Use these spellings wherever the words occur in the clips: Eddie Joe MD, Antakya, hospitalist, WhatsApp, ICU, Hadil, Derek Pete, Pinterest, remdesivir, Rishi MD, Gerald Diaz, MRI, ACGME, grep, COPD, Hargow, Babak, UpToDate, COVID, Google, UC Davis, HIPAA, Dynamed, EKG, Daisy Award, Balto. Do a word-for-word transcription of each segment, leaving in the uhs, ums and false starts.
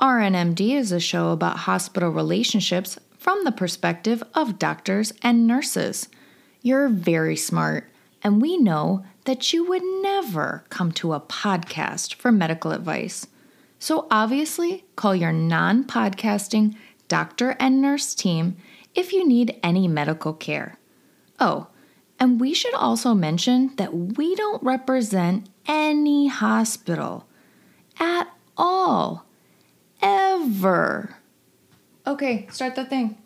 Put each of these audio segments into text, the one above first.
R N M D is a show about hospital relationships from the perspective of doctors and nurses. You're very smart, and we know that you would never come to a podcast for medical advice. So obviously, call your non-podcasting doctor and nurse team if you need any medical care. Oh, and we should also mention that we don't represent any hospital at all, ever. Okay, start the thing.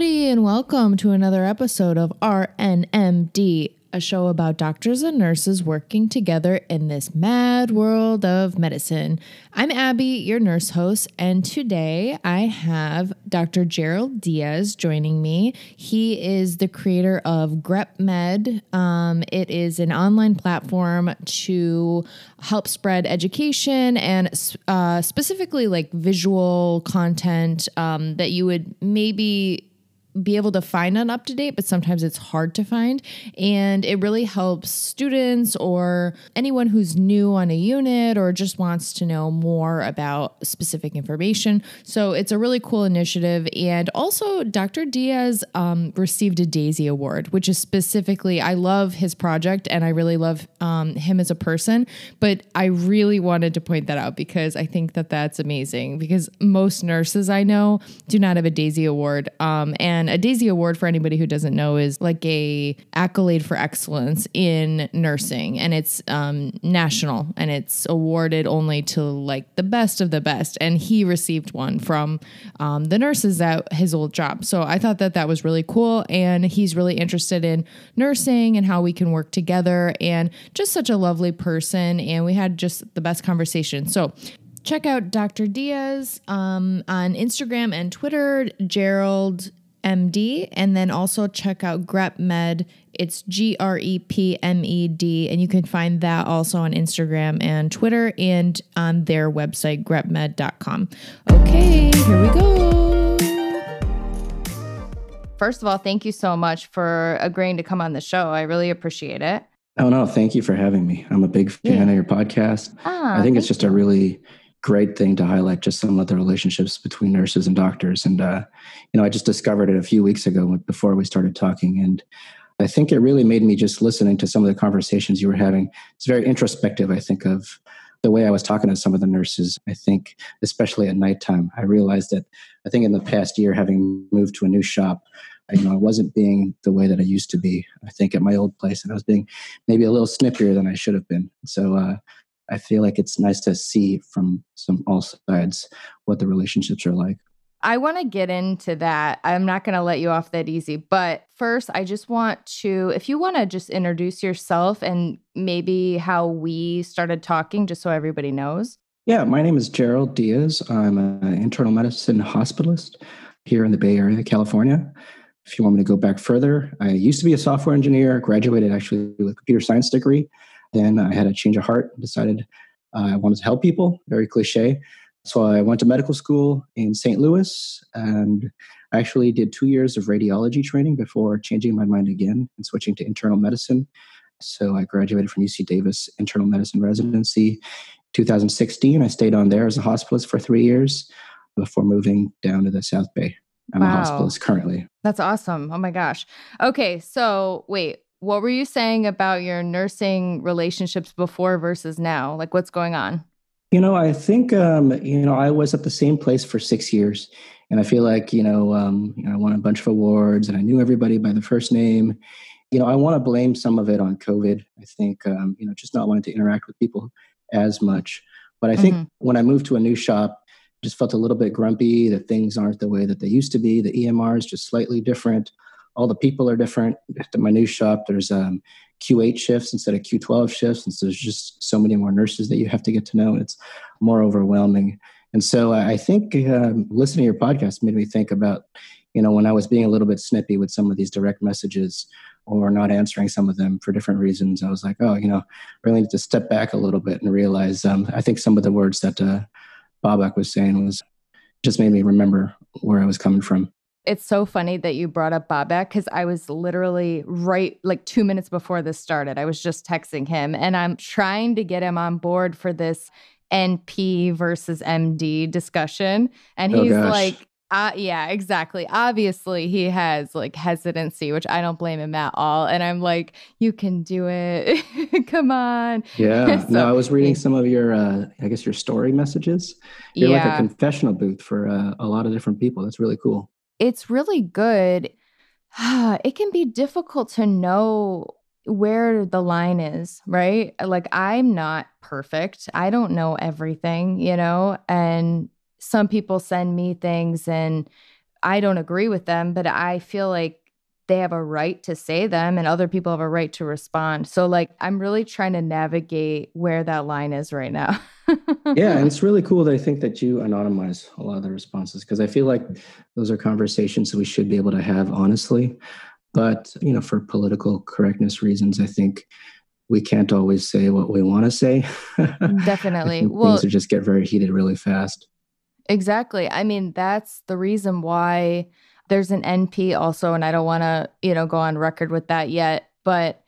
And welcome to another episode of R N M D, a show about doctors and nurses working together in this mad world of medicine. I'm Abby, your nurse host, and today I have Doctor Gerald Diaz joining me. He is the creator of GrepMed. Um, it is an online platform to help spread education and uh, specifically like visual content um, that you would maybe be able to find on UpToDate, but sometimes it's hard to find. And it really helps students or anyone who's new on a unit or just wants to know more about specific information. So it's a really cool initiative. And also Doctor Diaz um, received a Daisy Award, which is specifically, I love his project and I really love um, him as a person, but I really wanted to point that out because I think that that's amazing because most nurses I know do not have a Daisy Award. Um, and a Daisy Award, for anybody who doesn't know, is like a accolade for excellence in nursing, and it's um, national, and it's awarded only to like the best of the best. And he received one from um, the nurses at his old job. So I thought that that was really cool, and he's really interested in nursing and how we can work together, and just such a lovely person. And we had just the best conversation. So check out Doctor Diaz um, on Instagram and Twitter, Gerald M D, and then also check out GrepMed. It's G R E P M E D, and you can find that also on Instagram and Twitter and on their website, grep med dot com. Okay, here we go. First of all, thank you so much for agreeing to come on the show. I really appreciate it. Oh, no, thank you for having me. I'm a big fan yeah. of your podcast. Ah, I think it's just you. a really great thing to highlight just some of the relationships between nurses and doctors. And, uh, you know, I just discovered it a few weeks ago before we started talking. And I think it really made me just listening to some of the conversations you were having. It's very introspective, I think, of the way I was talking to some of the nurses. I think, especially at nighttime, I realized that I think in the past year, having moved to a new shop, I, you know, I wasn't being the way that I used to be, I think, at my old place. And I was being maybe a little snippier than I should have been. So, uh, I feel like it's nice to see from some all sides what the relationships are like. I want to get into that. I'm not going to let you off that easy. But first, I just want to, if you want to just introduce yourself and maybe how we started talking, just so everybody knows. Yeah, my name is Gerald Diaz. I'm an internal medicine hospitalist here in the Bay Area, California. If you want me to go back further, I used to be a software engineer, graduated actually with a computer science degree. Then I had a change of heart and decided uh, I wanted to help people, very cliche. So I went to medical school in Saint Louis, and I actually did two years of radiology training before changing my mind again and switching to internal medicine. So I graduated from U C Davis internal medicine residency two thousand sixteen. I stayed on there as a hospitalist for three years before moving down to the South Bay. I'm wow. a hospitalist currently. That's awesome. Oh my gosh. Okay, so wait. What were you saying about your nursing relationships before versus now? Like, what's going on? You know, I think, um, you know, I was at the same place for six years. And I feel like, you know, um, you know, I won a bunch of awards and I knew everybody by the first name. You know, I want to blame some of it on COVID. I think, um, you know, just not wanting to interact with people as much. But I mm-hmm. think when I moved to a new shop, I just felt a little bit grumpy that things aren't the way that they used to be. The E M R is just slightly different. All the people are different. At my new shop, there's um, Q eight shifts instead of Q twelve shifts. And so there's just so many more nurses that you have to get to know. It's more overwhelming. And so I think uh, listening to your podcast made me think about, you know, when I was being a little bit snippy with some of these direct messages or not answering some of them for different reasons, I was like, oh, you know, really need to step back a little bit and realize, um, I think some of the words that uh, Babak was saying was just made me remember where I was coming from. It's so funny that you brought up Babak, because I was literally right like two minutes before this started. I was just texting him and I'm trying to get him on board for this N P versus M D discussion. And he's oh like, uh, yeah, exactly. Obviously, he has like hesitancy, which I don't blame him at all. And I'm like, you can do it. Come on. Yeah. So, no, I was reading some of your, uh, I guess, your story messages. You're yeah. like a confessional booth for uh, a lot of different people. That's really cool. It's really good. It can be difficult to know where the line is, right? Like, I'm not perfect. I don't know everything, you know? And some people send me things and I don't agree with them, but I feel like they have a right to say them and other people have a right to respond. So like, I'm really trying to navigate where that line is right now. Yeah. And it's really cool that I think that you anonymize a lot of the responses, because I feel like those are conversations that we should be able to have honestly. But, you know, for political correctness reasons, I think we can't always say what we want to say. Definitely. Well, things just get very heated really fast. Exactly. I mean, that's the reason why there's an N P also, and I don't want to, you know, go on record with that yet, but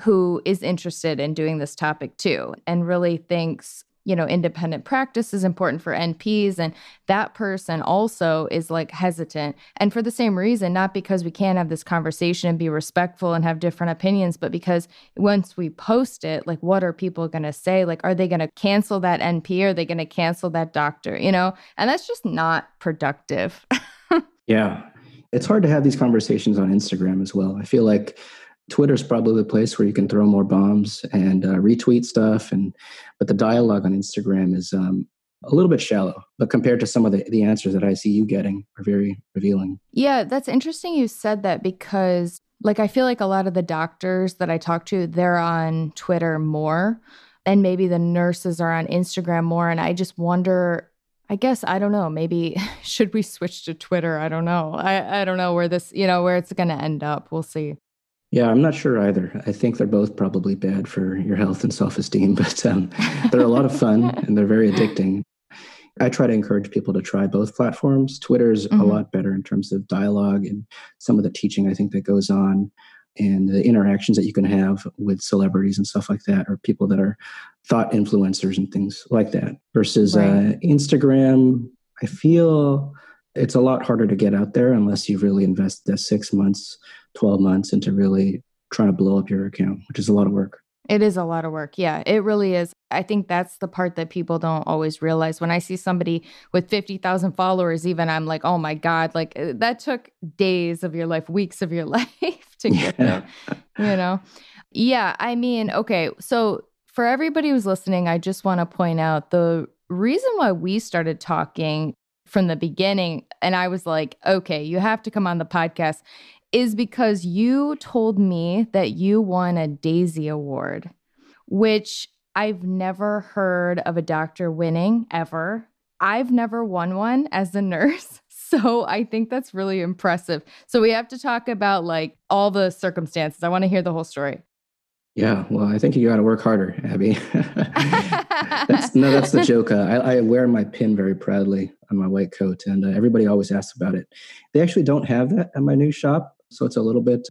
who is interested in doing this topic too and really thinks, you know, independent practice is important for N Ps. And that person also is like hesitant. And for the same reason, not because we can't have this conversation and be respectful and have different opinions, but because once we post it, like, what are people going to say? Like, are they going to cancel that N P? Are they going to cancel that doctor? You know, and that's just not productive. Yeah. It's hard to have these conversations on Instagram as well. I feel like Twitter's probably the place where you can throw more bombs and uh, retweet stuff. And but the dialogue on Instagram is um, a little bit shallow, but compared to some of the, the answers that I see you getting are very revealing. Yeah, that's interesting you said that, because like, I feel like a lot of the doctors that I talk to, they're on Twitter more, and maybe the nurses are on Instagram more. And I just wonder, I guess, I don't know, maybe should we switch to Twitter? I don't know. I, I don't know where this, you know, where it's going to end up. We'll see. Yeah, I'm not sure either. I think they're both probably bad for your health and self-esteem, but um, they're a lot of fun and they're very addicting. I try to encourage people to try both platforms. Twitter's mm-hmm. a lot better in terms of dialogue and some of the teaching I think that goes on and the interactions that you can have with celebrities and stuff like that, or people that are thought influencers and things like that, versus right. uh, Instagram. I feel it's a lot harder to get out there unless you really invest the six months, twelve months into really trying to blow up your account, which is a lot of work. It is a lot of work. Yeah, it really is. I think that's the part that people don't always realize. When I see somebody with fifty thousand followers, even, I'm like, oh my God, like that took days of your life, weeks of your life to get yeah. there, you know? Yeah, I mean, okay. So for everybody who's listening, I just want to point out the reason why we started talking from the beginning, and I was like, okay, you have to come on the podcast, is because you told me that you won a Daisy Award, which I've never heard of a doctor winning ever. I've never won one as a nurse. So I think that's really impressive. So we have to talk about like all the circumstances. I want to hear the whole story. Yeah, well, I think you got to work harder, Abby. that's, no, that's the joke. Uh, I, I wear my pin very proudly on my white coat, and uh, everybody always asks about it. They actually don't have that at my new shop, so it's a little bit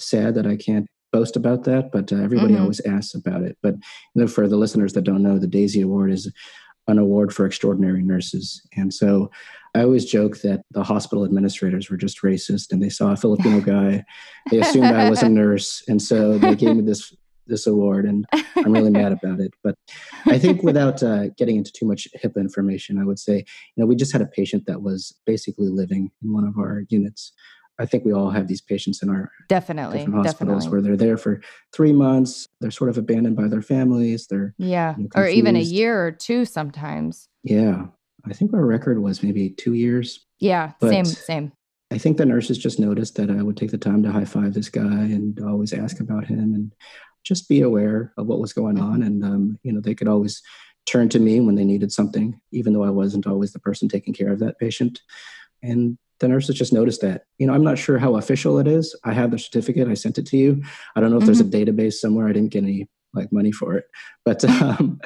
sad that I can't boast about that, but uh, everybody mm-hmm. always asks about it. But you know, for the listeners that don't know, the Daisy Award is an award for extraordinary nurses. And so I always joke that the hospital administrators were just racist and they saw a Filipino guy. They assumed I was a nurse. And so they gave me this, this award, and I'm really mad about it. But I think without uh, getting into too much HIPAA information, I would say, you know, we just had a patient that was basically living in one of our units. I think we all have these patients in our definitely, different hospitals definitely. Where they're there for three months. They're sort of abandoned by their families. They're yeah, you know, or even a year or two sometimes. Yeah. I think our record was maybe two years. Yeah, but same, same. I think the nurses just noticed that I would take the time to high five this guy and always ask about him and just be aware of what was going on. And, um, you know, they could always turned to me when they needed something, even though I wasn't always the person taking care of that patient. And the nurses just noticed that. You know, I'm not sure how official it is. I have the certificate. I sent it to you. I don't know if mm-hmm. there's a database somewhere. I didn't get any like money for it, but um,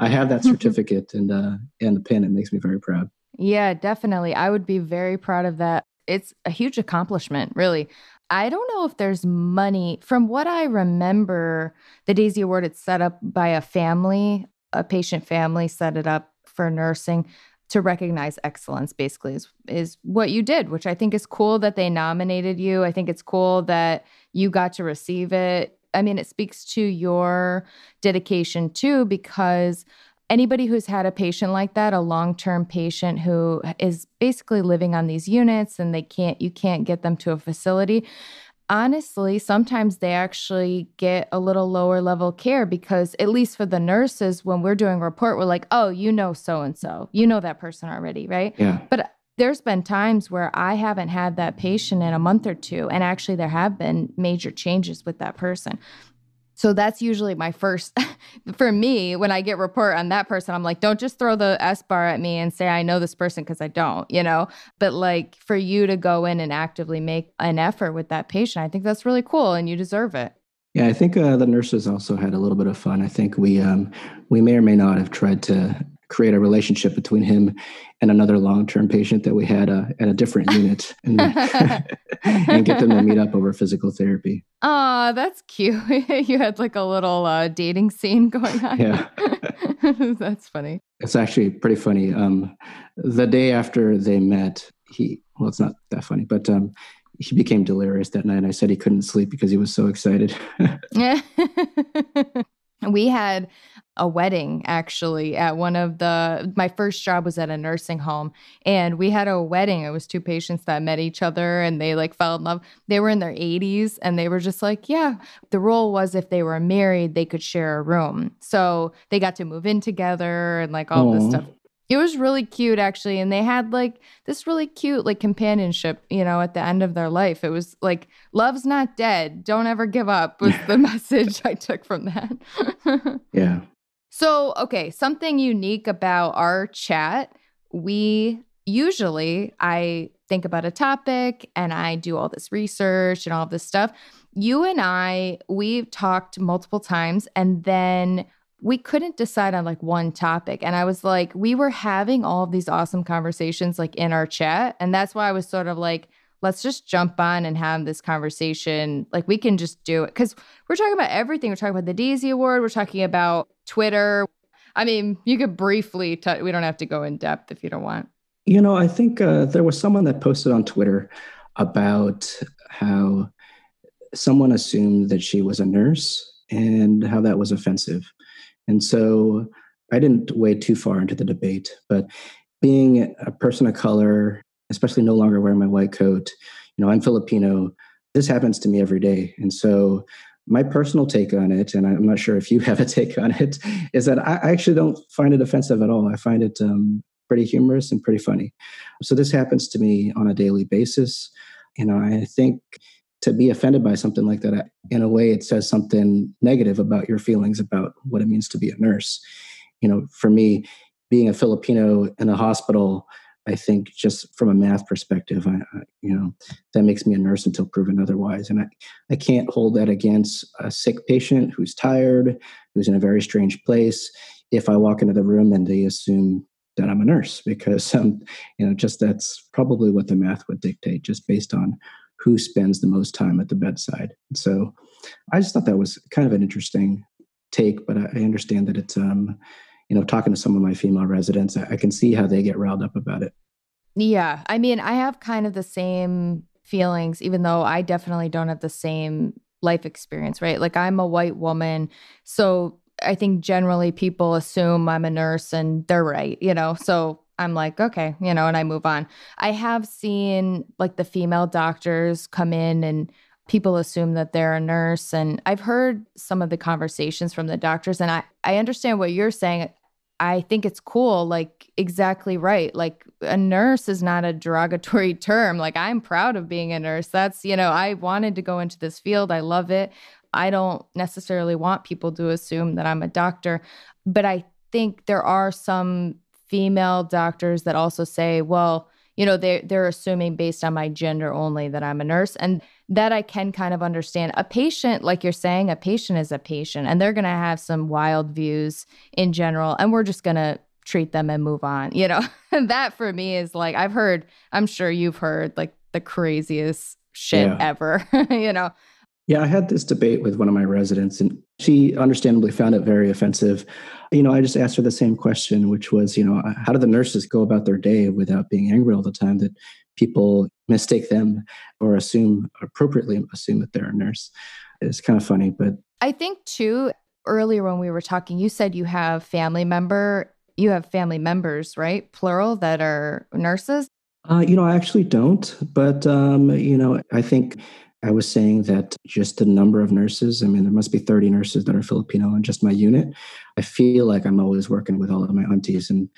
I have that certificate and uh, and the pin. It makes me very proud. Yeah, definitely. I would be very proud of that. It's a huge accomplishment, really. I don't know if there's money. From what I remember, the Daisy Award, it's set up by a family, a patient family set it up for nursing to recognize excellence, basically, is, is what you did, which I think is cool that they nominated you. I think it's cool that you got to receive it. I mean, it speaks to your dedication, too, because anybody who's had a patient like that, a long-term patient who is basically living on these units and they can't, you can't get them to a facility, honestly, sometimes they actually get a little lower level care because, at least for the nurses, when we're doing report, we're like, oh, you know so-and-so, you know that person already, right? Yeah. But there's been times where I haven't had that patient in a month or two, and actually there have been major changes with that person. So that's usually my first, for me, when I get report on that person, I'm like, don't just throw the S bar at me and say, I know this person, because I don't, you know, but like for you to go in and actively make an effort with that patient, I think that's really cool and you deserve it. Yeah, I think uh, the nurses also had a little bit of fun. I think we um, we may or may not have tried to create a relationship between him and another long-term patient that we had uh, at a different unit and, and get them to meet up over physical therapy. Oh, that's cute. You had like a little uh, dating scene going on. Yeah. That's funny. It's actually pretty funny. Um, the day after they met, he, well, it's not that funny, but um, he became delirious that night. I said he couldn't sleep because he was so excited. Yeah. We had a wedding actually at one of the, my first job was at a nursing home, and we had a wedding. It was two patients that met each other and they like fell in love. They were in their eighties and they were just like, yeah, the rule was if they were married, they could share a room. So they got to move in together and like all Aww. This stuff. It was really cute actually. And they had like this really cute like companionship, you know, at the end of their life. It was like, love's not dead. Don't ever give up was the message I took from that. Yeah. So, okay, something unique about our chat, we usually, I think about a topic and I do all this research and all this stuff. You and I, we've talked multiple times and then we couldn't decide on like one topic. And I was like, we were having all of these awesome conversations like in our chat. And that's why I was sort of like, let's just jump on and have this conversation. Like we can just do it. Cause we're talking about everything. We're talking about the Daisy Award. We're talking about Twitter. I mean, you could briefly touch, we don't have to go in depth if you don't want. You know, I think uh, there was someone that posted on Twitter about how someone assumed that she was a nurse and how that was offensive. And so I didn't wade too far into the debate, but being a person of color, especially no longer wearing my white coat, you know, I'm Filipino, this happens to me every day. And so my personal take on it, and I'm not sure if you have a take on it, is that I actually don't find it offensive at all. I find it um, pretty humorous and pretty funny. So this happens to me on a daily basis. You know, I think to be offended by something like that, in a way, it says something negative about your feelings about what it means to be a nurse. You know, for me, being a Filipino in a hospital, I think just from a math perspective, I, I, you know, that makes me a nurse until proven otherwise. And I, I can't hold that against a sick patient who's tired, who's in a very strange place, if I walk into the room and they assume that I'm a nurse, because, um, you know, just that's probably what the math would dictate just based on who spends the most time at the bedside. So I just thought that was kind of an interesting take, but I understand that it's, um, you know, talking to some of my female residents, I can see how they get riled up about it. Yeah. I mean, I have kind of the same feelings, even though I definitely don't have the same life experience, right? Like I'm a white woman. So I think generally people assume I'm a nurse and they're right, you know, so I'm like, okay, you know, and I move on. I have seen like the female doctors come in and people assume that they're a nurse. And I've heard some of the conversations from the doctors. And I, I understand what you're saying. I think it's cool. Like exactly right. Like a nurse is not a derogatory term. Like I'm proud of being a nurse. That's, you know, I wanted to go into this field. I love it. I don't necessarily want people to assume that I'm a doctor, but I think there are some female doctors that also say, well, you know, they're, they're assuming based on my gender only that I'm a nurse. And that I can kind of understand. A patient, like you're saying, a patient is a patient, and they're going to have some wild views in general, and we're just going to treat them and move on. You know, that for me is like, I've heard, I'm sure you've heard like the craziest shit yeah. ever, you know? Yeah, I had this debate with one of my residents, and she understandably found it very offensive. You know, I just asked her the same question, which was, you know, how do the nurses go about their day without being angry all the time that people mistake them or assume, appropriately assume that they're a nurse? It's kind of funny, but... I think too, earlier when we were talking, you said you have family member, you have family members, right? Plural, that are nurses? Uh, you know, I actually don't, but, um, you know, I think... I was saying that just the number of nurses, I mean, there must be thirty nurses that are Filipino in just my unit. I feel like I'm always working with all of my aunties, and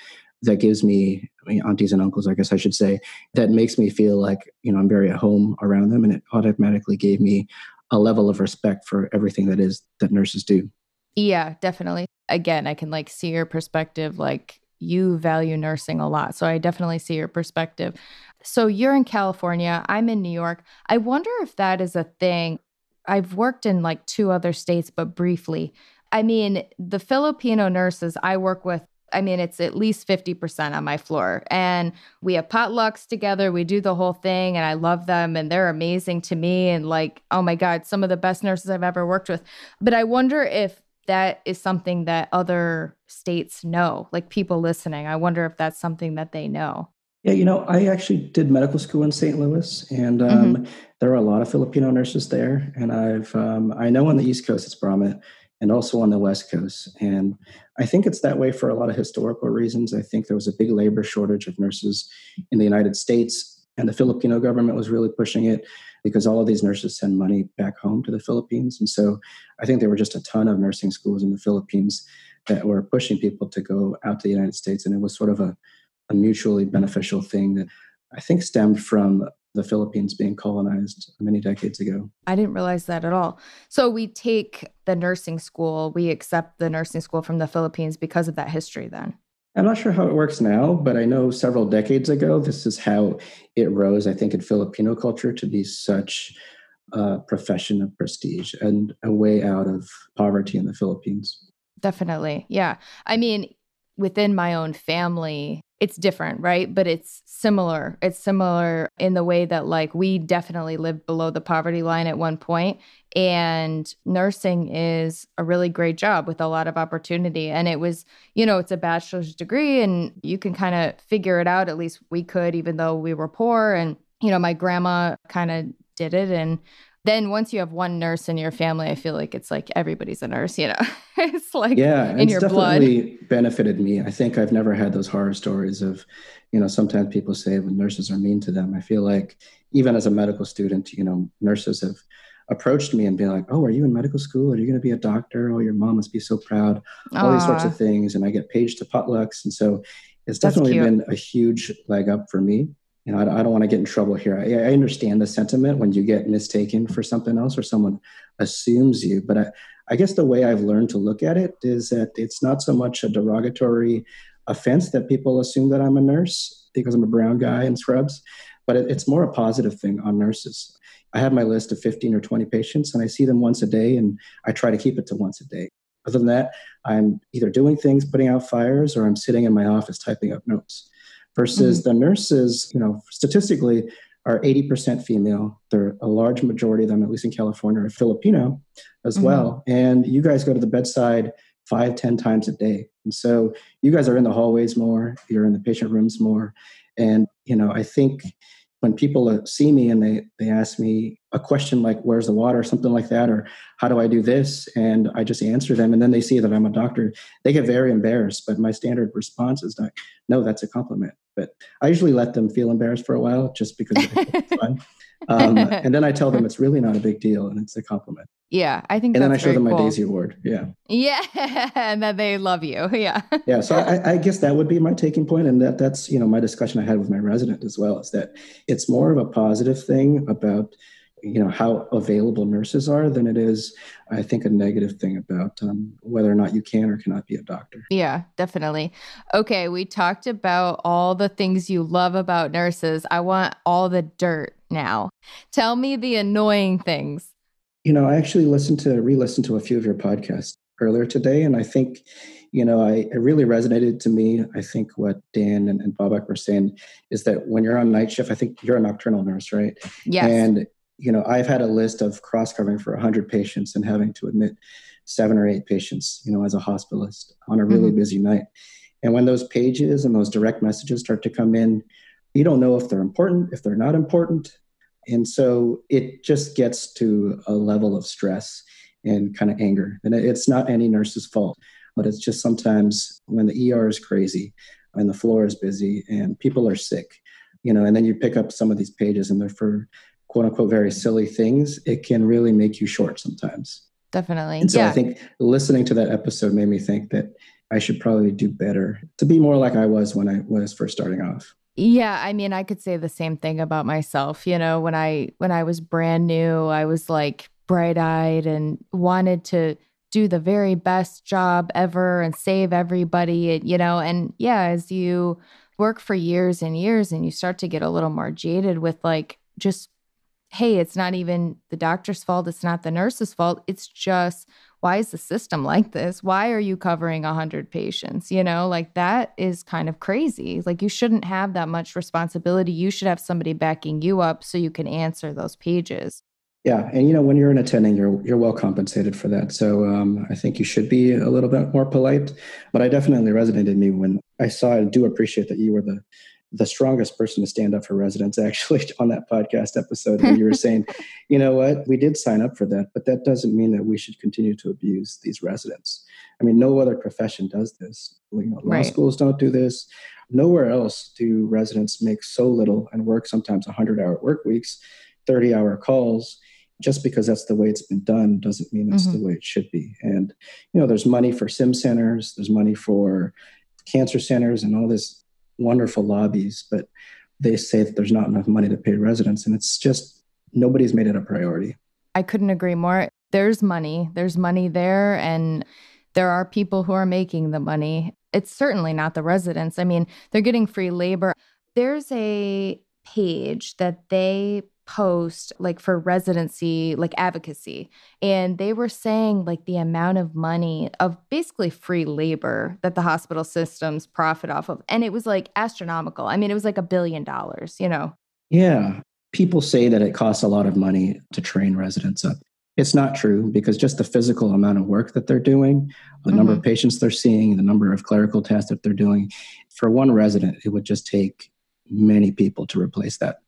that gives me, I mean, aunties and uncles, I guess I should say, that makes me feel like, you know, I'm very at home around them. And it automatically gave me a level of respect for everything that is that nurses do. Yeah, definitely. Again, I can like see your perspective, like you value nursing a lot. So I definitely see your perspective. So you're in California, I'm in New York. I wonder if that is a thing. I've worked in like two other states, but briefly. I mean, the Filipino nurses I work with, I mean, it's at least fifty percent on my floor. And we have potlucks together. We do the whole thing, and I love them, and they're amazing to me. And like, oh my God, some of the best nurses I've ever worked with. But I wonder if that is something that other states know, like people listening. I wonder if that's something that they know. Yeah, you know, I actually did medical school in Saint Louis, and um, mm-hmm. there are a lot of Filipino nurses there. And I've, um, I know on the East Coast, it's Brahmin, and also on the West Coast. And I think it's that way for a lot of historical reasons. I think there was a big labor shortage of nurses in the United States, and the Filipino government was really pushing it because all of these nurses send money back home to the Philippines. And so I think there were just a ton of nursing schools in the Philippines that were pushing people to go out to the United States. And it was sort of a a mutually beneficial thing that I think stemmed from the Philippines being colonized many decades ago. I didn't realize that at all. So we take the nursing school, we accept the nursing school from the Philippines because of that history then. I'm not sure how it works now, but I know several decades ago, this is how it rose, I think, in Filipino culture to be such a profession of prestige and a way out of poverty in the Philippines. Definitely. Yeah. I mean, within my own family, it's different, right? But it's similar. It's similar in the way that like we definitely lived below the poverty line at one point. And nursing is a really great job with a lot of opportunity. And it was, you know, it's a bachelor's degree and you can kind of figure it out. At least we could, even though we were poor. And, you know, my grandma kind of did it. And then once you have one nurse in your family, I feel like it's like everybody's a nurse, you know, it's like yeah, in your blood. Yeah, it's definitely benefited me. I think I've never had those horror stories of, you know, sometimes people say when nurses are mean to them. I feel like even as a medical student, you know, nurses have approached me and been like, oh, are you in medical school? Are you going to be a doctor? Oh, your mom must be so proud. All Aww. These sorts of things. And I get paged to potlucks. And so it's definitely been a huge leg up for me. You know, I don't want to get in trouble here. I, I understand the sentiment when you get mistaken for something else or someone assumes you. But I, I guess the way I've learned to look at it is that it's not so much a derogatory offense that people assume that I'm a nurse because I'm a brown guy in scrubs, but it, it's more a positive thing on nurses. I have my list of fifteen or twenty patients, and I see them once a day, and I try to keep it to once a day. Other than that, I'm either doing things, putting out fires, or I'm sitting in my office typing up notes. Versus mm-hmm. the nurses, you know, statistically are eighty percent female. They're a large majority of them, at least in California, are Filipino as mm-hmm. well. And you guys go to the bedside five, ten times a day. And so you guys are in the hallways more, you're in the patient rooms more. And, you know, I think when people see me and they, they ask me a question like, where's the water or something like that, or how do I do this? And I just answer them. And then they see that I'm a doctor. They get very embarrassed, but my standard response is like, no, that's a compliment. But I usually let them feel embarrassed for a while just because it's fun. Um, and then I tell them it's really not a big deal and it's a compliment. Yeah, I think and that's And then I show them cool. my Daisy Award. Yeah. Yeah, and then they love you. Yeah. Yeah, so I, I guess that would be my taking point. And that that's, you know, my discussion I had with my resident as well is that it's more of a positive thing about, you know, how available nurses are than it is, I think, a negative thing about um, whether or not you can or cannot be a doctor. Yeah, definitely. Okay, we talked about all the things you love about nurses. I want all the dirt now. Tell me the annoying things. You know, I actually listened to, re-listened to a few of your podcasts earlier today, and I think, you know, I, it really resonated to me. I think what Dan and, and Babak were saying is that when you're on night shift, I think you're a nocturnal nurse, right? Yes. And you know, I've had a list of cross-covering for one hundred patients and having to admit seven or eight patients, you know, as a hospitalist on a really mm-hmm. busy night. And when those pages and those direct messages start to come in, you don't know if they're important, if they're not important. And so it just gets to a level of stress and kind of anger. And it's not any nurse's fault, but it's just sometimes when the E R is crazy and the floor is busy and people are sick, you know, and then you pick up some of these pages and they're for quote unquote, very silly things, it can really make you short sometimes. Definitely. And so yeah. I think listening to that episode made me think that I should probably do better to be more like I was when I was first starting off. Yeah. I mean, I could say the same thing about myself. You know, when I, when I was brand new, I was like bright eyed and wanted to do the very best job ever and save everybody, and, you know, and yeah, as you work for years and years and you start to get a little more jaded with like, just hey, it's not even the doctor's fault. It's not the nurse's fault. It's just, why is the system like this? Why are you covering one hundred patients? You know, like that is kind of crazy. Like you shouldn't have that much responsibility. You should have somebody backing you up so you can answer those pages. Yeah. And, you know, when you're an attending, you're you're well compensated for that. So um, I think you should be a little bit more polite. But I definitely resonated me when I saw and do appreciate that you were the the strongest person to stand up for residents, actually, on that podcast episode where you were saying, you know what, we did sign up for that, but that doesn't mean that we should continue to abuse these residents. I mean, no other profession does this. You know, law right. schools don't do this. Nowhere else do residents make so little and work sometimes one hundred hour work weeks, thirty hour calls. Just because that's the way it's been done doesn't mean that's mm-hmm. the way it should be. And, you know, there's money for sim centers, there's money for cancer centers and all this wonderful lobbies, but they say that there's not enough money to pay residents. And it's just, nobody's made it a priority. I couldn't agree more. There's money, there's money there. And there are people who are making the money. It's certainly not the residents. I mean, they're getting free labor. There's a page that they post like for residency, like advocacy. And they were saying like the amount of money of basically free labor that the hospital systems profit off of. And it was like astronomical. I mean, it was like a billion dollars, you know? Yeah. People say that it costs a lot of money to train residents up. It's not true, because just the physical amount of work that they're doing, the mm-hmm. number of patients they're seeing, the number of clerical tasks that they're doing, for one resident, it would just take many people to replace that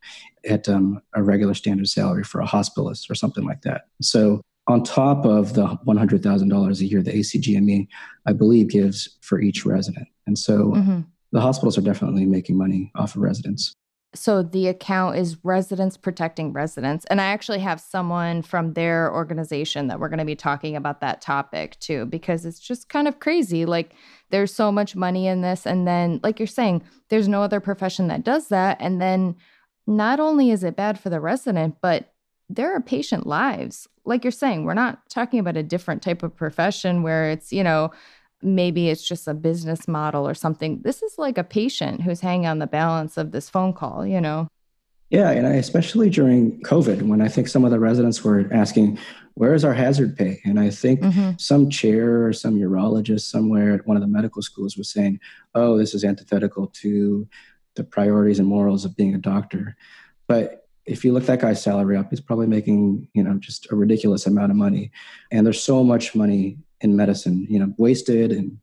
at um, a regular standard salary for a hospitalist or something like that. So on top of the one hundred thousand dollars a year, the A C G M E, I believe, gives for each resident. And so mm-hmm. the hospitals are definitely making money off of residents. So the account is Residents Protecting Residents. And I actually have someone from their organization that we're going to be talking about that topic too, because it's just kind of crazy. Like there's so much money in this. And then like you're saying, there's no other profession that does that. And then not only is it bad for the resident, but there are patient lives. Like you're saying, we're not talking about a different type of profession where it's, you know, maybe it's just a business model or something. This is like a patient who's hanging on the balance of this phone call, you know? Yeah. And I, especially during COVID, when I think some of the residents were asking, where is our hazard pay? And I think mm-hmm. some chair or some urologist somewhere at one of the medical schools was saying, oh, this is antithetical to the priorities and morals of being a doctor. But if you look that guy's salary up, he's probably making, you know, just a ridiculous amount of money. And there's so much money in medicine, you know, wasted and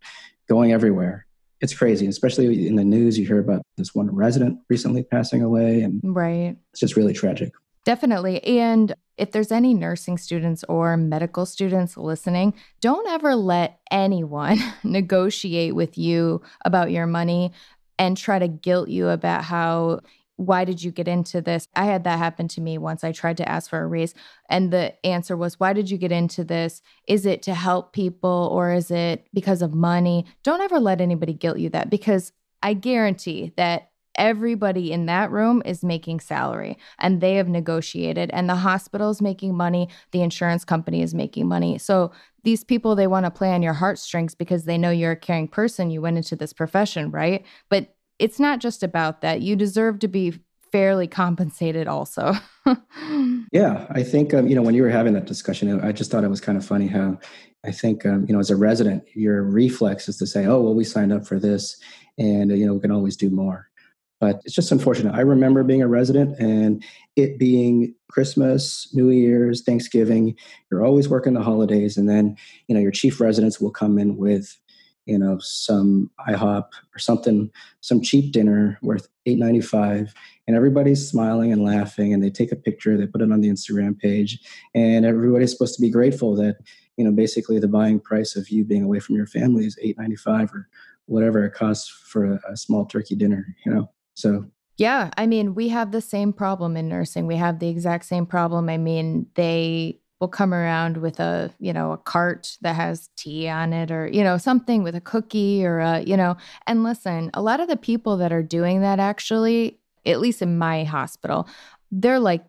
going everywhere. It's crazy, especially in the news. You hear about this one resident recently passing away, and right. it's just really tragic. Definitely. And if there's any nursing students or medical students listening, don't ever let anyone negotiate with you about your money and try to guilt you about how, why did you get into this? I had that happen to me once. I tried to ask for a raise, and the answer was, why did you get into this? Is it to help people, or is it because of money? Don't ever let anybody guilt you that, because I guarantee that everybody in that room is making salary and they have negotiated, and the hospital is making money, the insurance company is making money. So these people, they want to play on your heartstrings because they know you're a caring person. You went into this profession, right? But it's not just about that. You deserve to be fairly compensated also. Yeah, I think, um, you know, when you were having that discussion, I just thought it was kind of funny how I think, um, you know, as a resident, your reflex is to say, oh, well, we signed up for this and, you know, we can always do more. But it's just unfortunate. I remember being a resident and it being Christmas, New Year's, Thanksgiving, you're always working the holidays. And then, you know, your chief residents will come in with, you know, some IHOP or something, some cheap dinner worth eight dollars and ninety-five cents. And everybody's smiling and laughing, and they take a picture, they put it on the Instagram page, and everybody's supposed to be grateful that, you know, basically the buying price of you being away from your family is eight dollars and ninety-five cents or whatever it costs for a, a small turkey dinner, you know? So. Yeah. I mean, we have the same problem in nursing. We have the exact same problem. I mean, they will come around with a, you know, a cart that has tea on it, or, you know, something with a cookie or a, you know, and listen, a lot of the people that are doing that actually, at least in my hospital, they're like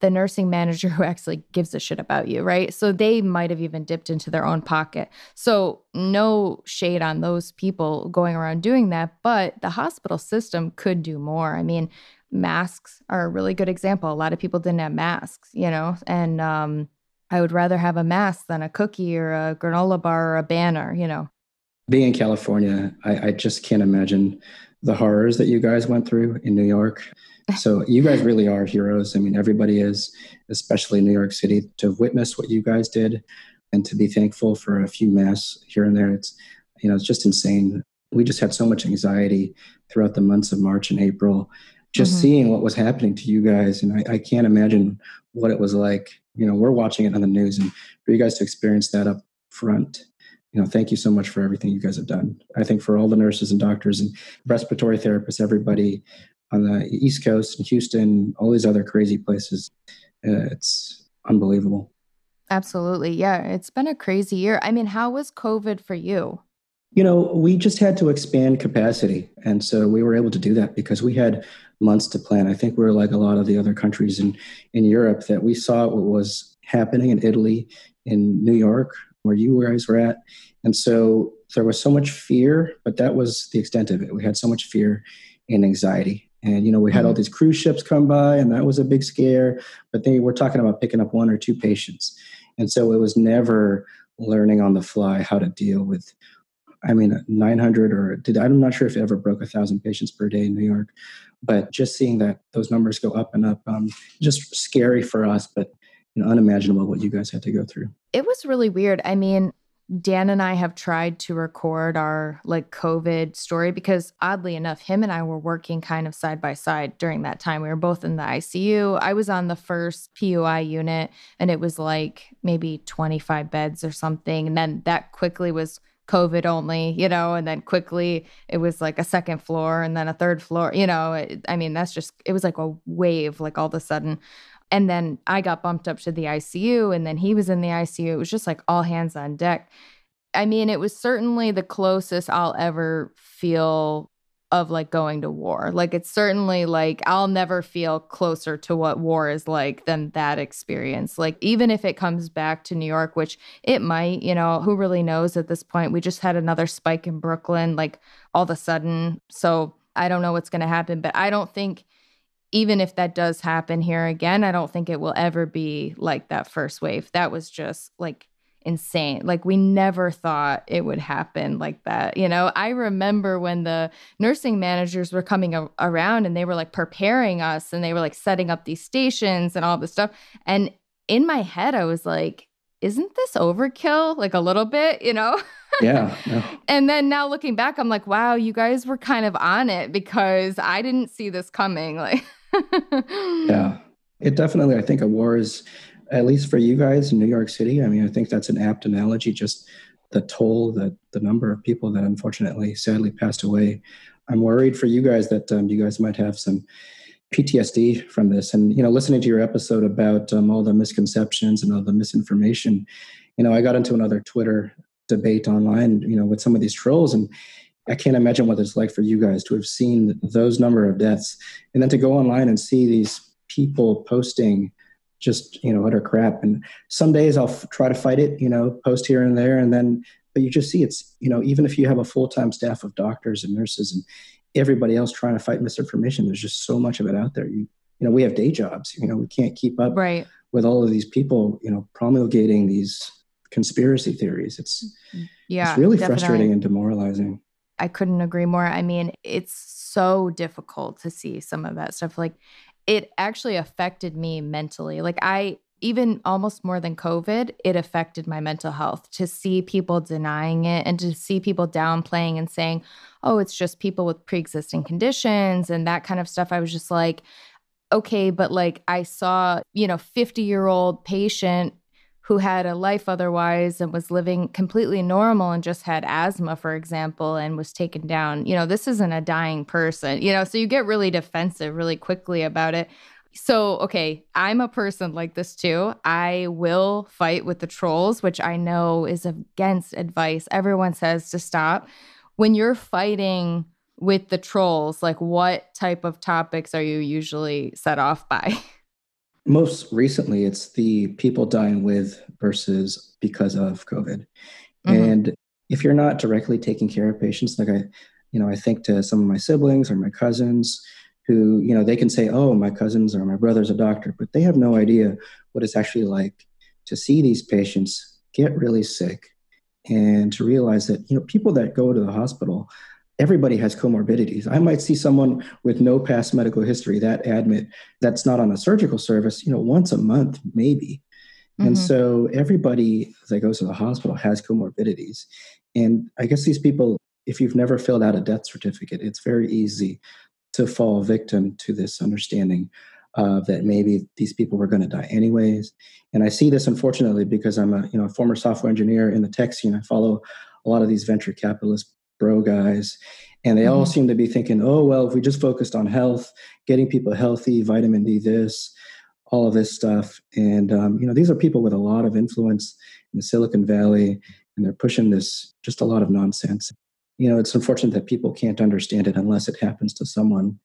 the nursing manager who actually gives a shit about you, right? So they might have even dipped into their own pocket. So no shade on those people going around doing that, but the hospital system could do more. I mean, masks are a really good example. A lot of people didn't have masks, you know, and um, I would rather have a mask than a cookie or a granola bar or a banner, you know. Being in California, I, I just can't imagine the horrors that you guys went through in New York. So you guys really are heroes. I mean, everybody is, especially in New York City, to witness what you guys did and to be thankful for a few masks here and there. It's, you know, it's just insane. We just had so much anxiety throughout the months of March and April, just mm-hmm. seeing what was happening to you guys. And I, I can't imagine what it was like. You know, we're watching it on the news, and for you guys to experience that up front, you know, thank you so much for everything you guys have done. I think for all the nurses and doctors and respiratory therapists, everybody on the East Coast and Houston, all these other crazy places, uh, it's unbelievable. Absolutely. Yeah. It's been a crazy year. I mean, how was COVID for you? You know, we just had to expand capacity. And so we were able to do that because we had months to plan. I think we were like a lot of the other countries in, in Europe, that we saw what was happening in Italy, in New York, where you guys were at. And so there was so much fear, but that was the extent of it. We had so much fear and anxiety. And, you know, we had mm-hmm. all these cruise ships come by, and that was a big scare, but they were talking about picking up one or two patients. And so it was never learning on the fly how to deal with, I mean, nine hundred or did, I'm not sure if it ever broke a thousand patients per day in New York, but just seeing that those numbers go up and up, um, just scary for us, but you know, unimaginable what you guys had to go through. It was really weird. I mean, Dan and I have tried to record our like COVID story because oddly enough, him and I were working kind of side by side during that time. We were both in the I C U. I was on the first P U I unit, and it was like maybe twenty-five beds or something. And then that quickly was COVID only, you know, and then quickly it was like a second floor and then a third floor, you know, it, I mean, that's just, it was like a wave, like all of a sudden. And then I got bumped up to the I C U, and then he was in the I C U. It was just like all hands on deck. I mean, it was certainly the closest I'll ever feel of like going to war. Like it's certainly like I'll never feel closer to what war is like than that experience. Like even if it comes back to New York, which it might, you know, who really knows at this point? We just had another spike in Brooklyn, like all of a sudden. So I don't know what's going to happen, but I don't think even if that does happen here again, I don't think it will ever be like that first wave. That was just like insane. Like we never thought it would happen like that. You know, I remember when the nursing managers were coming a- around and they were like preparing us and they were like setting up these stations and all this stuff. And in my head, I was like, isn't this overkill? Like a little bit, you know? Yeah. No. And then now looking back, I'm like, wow, you guys were kind of on it because I didn't see this coming. Like. Yeah, it definitely, I think a war is, at least for you guys in New York City, I mean, I think that's an apt analogy, just the toll, that the number of people that unfortunately, sadly passed away. I'm worried for you guys that um, you guys might have some P T S D from this. And, you know, listening to your episode about um, all the misconceptions and all the misinformation, you know, I got into another Twitter debate online, you know, with some of these trolls, and I can't imagine what it's like for you guys to have seen those number of deaths, and then to go online and see these people posting just, you know, utter crap. And some days I'll f- try to fight it, you know, post here and there, and then, but you just see it's, you know, even if you have a full-time staff of doctors and nurses and everybody else trying to fight misinformation, there's just so much of it out there. You, you know, we have day jobs, you know, we can't keep up right. with all of these people, you know, promulgating these conspiracy theories. It's, yeah, it's really definitely. frustrating and demoralizing. I couldn't agree more. I mean, it's so difficult to see some of that stuff. Like, it actually affected me mentally. Like, I, even almost more than COVID, it affected my mental health to see people denying it and to see people downplaying and saying, oh, it's just people with pre-existing conditions and that kind of stuff. I was just like, okay, but like I saw, you know, fifty-year-old patient who had a life otherwise and was living completely normal and just had asthma, for example, and was taken down. You know, this isn't a dying person, you know, so you get really defensive really quickly about it. So, okay, I'm a person like this too. I will fight with the trolls, which I know is against advice. Everyone says to stop. When you're fighting with the trolls, like, what type of topics are you usually set off by? Most recently, it's the people dying with versus because of COVID. Mm-hmm. And if you're not directly taking care of patients, like I, you know, I think to some of my siblings or my cousins who, you know, they can say, oh, my cousins or my brother's a doctor, but they have no idea what it's actually like to see these patients get really sick and to realize that, you know, people that go to the hospital, everybody has comorbidities. I might see someone with no past medical history, that admit, that's not on a surgical service, you know, once a month, maybe. Mm-hmm. And so everybody that goes to the hospital has comorbidities. And I guess these people, if you've never filled out a death certificate, it's very easy to fall victim to this understanding of that maybe these people were going to die anyways. And I see this, unfortunately, because I'm a, you know, a former software engineer in the tech scene. I follow a lot of these venture capitalists, bro guys, and they mm-hmm. all seem to be thinking, oh, well, if we just focused on health, getting people healthy, vitamin D, this, all of this stuff. And, um, you know, these are people with a lot of influence in the Silicon Valley, and they're pushing this, just a lot of nonsense. You know, it's unfortunate that people can't understand it unless it happens to someone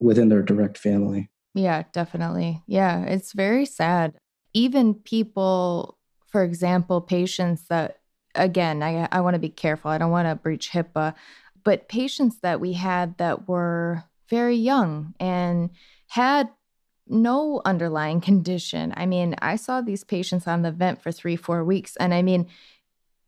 within their direct family. Yeah, definitely. Yeah, it's very sad. Even people, for example, patients that, again, I, I want to be careful. I don't want to breach HIPAA, but patients that we had that were very young and had no underlying condition. I mean, I saw these patients on the vent for three, four weeks. And I mean,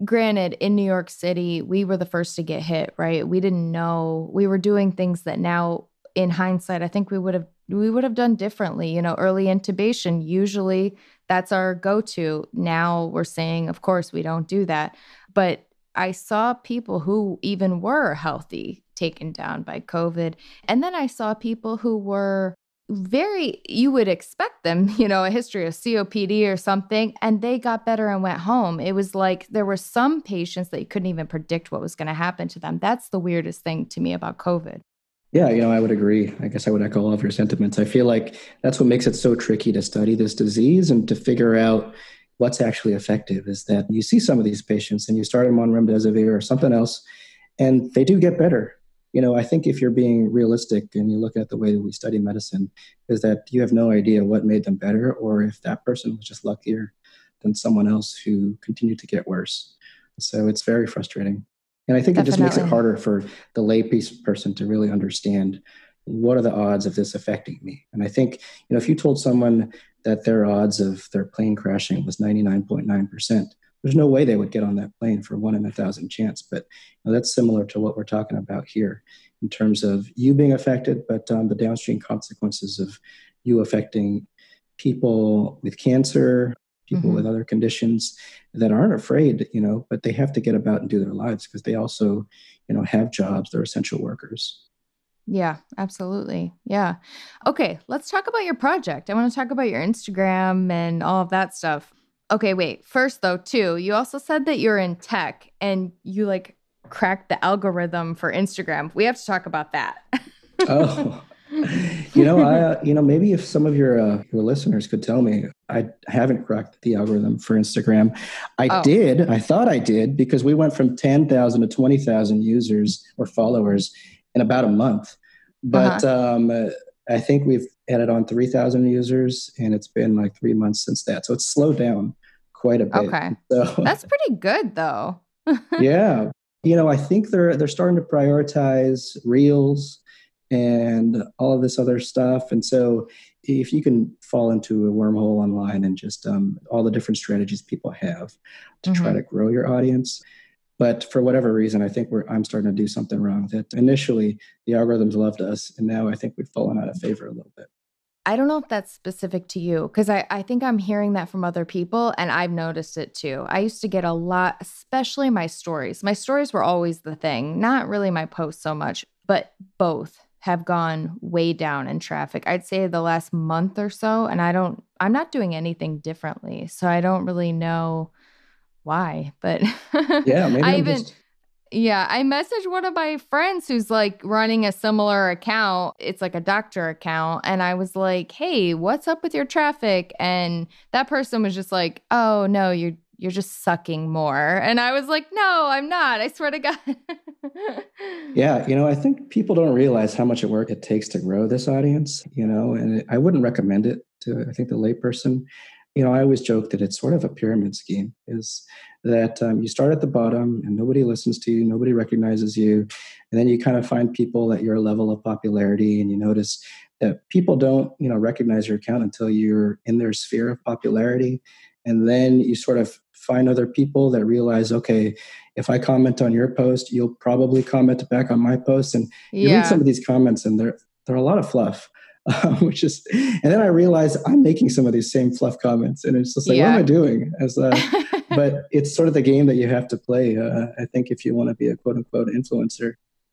granted, in New York City, we were the first to get hit, right? We didn't know. We were doing things that now in hindsight, I think we would have we would have done differently. You know, early intubation, usually that's our go-to. Now we're saying, of course, we don't do that. But I saw people who even were healthy taken down by COVID. And then I saw people who were very, you would expect them, you know, a history of C O P D or something, and they got better and went home. It was like there were some patients that you couldn't even predict what was going to happen to them. That's the weirdest thing to me about COVID. Yeah, you know, I would agree. I guess I would echo all of your sentiments. I feel like that's what makes it so tricky to study this disease and to figure out what's actually effective is that you see some of these patients and you start them on remdesivir or something else, and they do get better. You know, I think if you're being realistic and you look at the way that we study medicine, is that you have no idea what made them better or if that person was just luckier than someone else who continued to get worse. So it's very frustrating. And I think Definitely. It just makes it harder for the lay person to really understand what are the odds of this affecting me. And I think, you know, if you told someone that their odds of their plane crashing was ninety-nine point nine percent, there's no way they would get on that plane for one in a thousand chance. But you know, that's similar to what we're talking about here in terms of you being affected, but um, the downstream consequences of you affecting people with cancer, people mm-hmm. with other conditions that aren't afraid, you know, but they have to get about and do their lives because they also, you know, have jobs. They're essential workers. Yeah, absolutely. Yeah. Okay. Let's talk about your project. I want to talk about your Instagram and all of that stuff. Okay. Wait, first though, too, you also said that you're in tech and you like cracked the algorithm for Instagram. We have to talk about that. Oh, You know, I, uh, you know, maybe if some of your uh, your listeners could tell me, I haven't cracked the algorithm for Instagram. I oh. did. I thought I did, because we went from ten thousand to twenty thousand users or followers in about a month. But uh-huh. um, uh, I think we've added on three thousand users, and it's been like three months since that. So it's slowed down quite a bit. Okay, so, that's pretty good though. Yeah. You know, I think they're they're starting to prioritize reels and all of this other stuff. And so if you can fall into a wormhole online and just um, all the different strategies people have to mm-hmm. try to grow your audience. But for whatever reason, I think we're, I'm starting to do something wrong with it. Initially, the algorithms loved us, and now I think we've fallen out of favor a little bit. I don't know if that's specific to you, because I, I think I'm hearing that from other people, and I've noticed it too. I used to get a lot, especially my stories. My stories were always the thing, not really my posts so much, but both have gone way down in traffic. I'd say the last month or so, and I don't, I'm not doing anything differently. So I don't really know why, but yeah, maybe I even... Just- Yeah, I messaged one of my friends who's like running a similar account. It's like a doctor account. And I was like, hey, what's up with your traffic? And that person was just like, oh, no, you're you're just sucking more. And I was like, no, I'm not. I swear to God. Yeah, you know, I think people don't realize how much work it takes to grow this audience, you know, and I wouldn't recommend it to, I think, the layperson. You know, I always joke that it's sort of a pyramid scheme, is that um, you start at the bottom and nobody listens to you, nobody recognizes you. And then you kind of find people at your level of popularity, and you notice that people don't, you know, recognize your account until you're in their sphere of popularity. And then you sort of find other people that realize, okay, if I comment on your post, you'll probably comment back on my post. And you yeah. read some of these comments, and they're, they're a lot of fluff. Um, which is, and then I realized I'm making some of these same fluff comments, and it's just like, yeah. what am I doing? As uh, but it's sort of the game that you have to play. Uh, I think if you want to be a quote unquote influencer.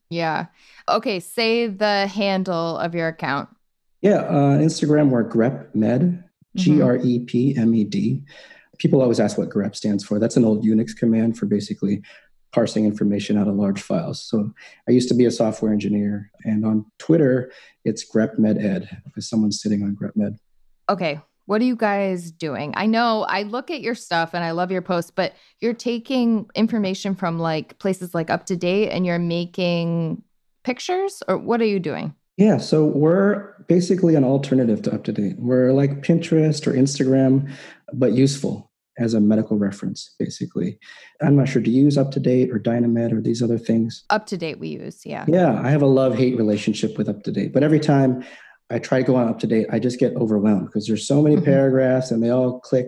Yeah. Okay. Say the handle of your account. Yeah. Uh, Instagram, we're GrepMed, G R E P M E D. People always ask what grep stands for. That's an old Unix command for basically parsing information out of large files. So I used to be a software engineer, and on Twitter, it's GrepMedEd, because someone's sitting on GrepMed. Okay. What are you guys doing? I know I look at your stuff and I love your posts, but you're taking information from like places like UpToDate and you're making pictures, or what are you doing? Yeah. So we're basically an alternative to UpToDate. We're like Pinterest or Instagram, but useful as a medical reference, basically. I'm not sure, do you use UpToDate or Dynamed or these other things? UpToDate we use, yeah. Yeah, I have a love-hate relationship with UpToDate. But every time I try to go on UpToDate, I just get overwhelmed because there's so many mm-hmm. paragraphs, and they all click,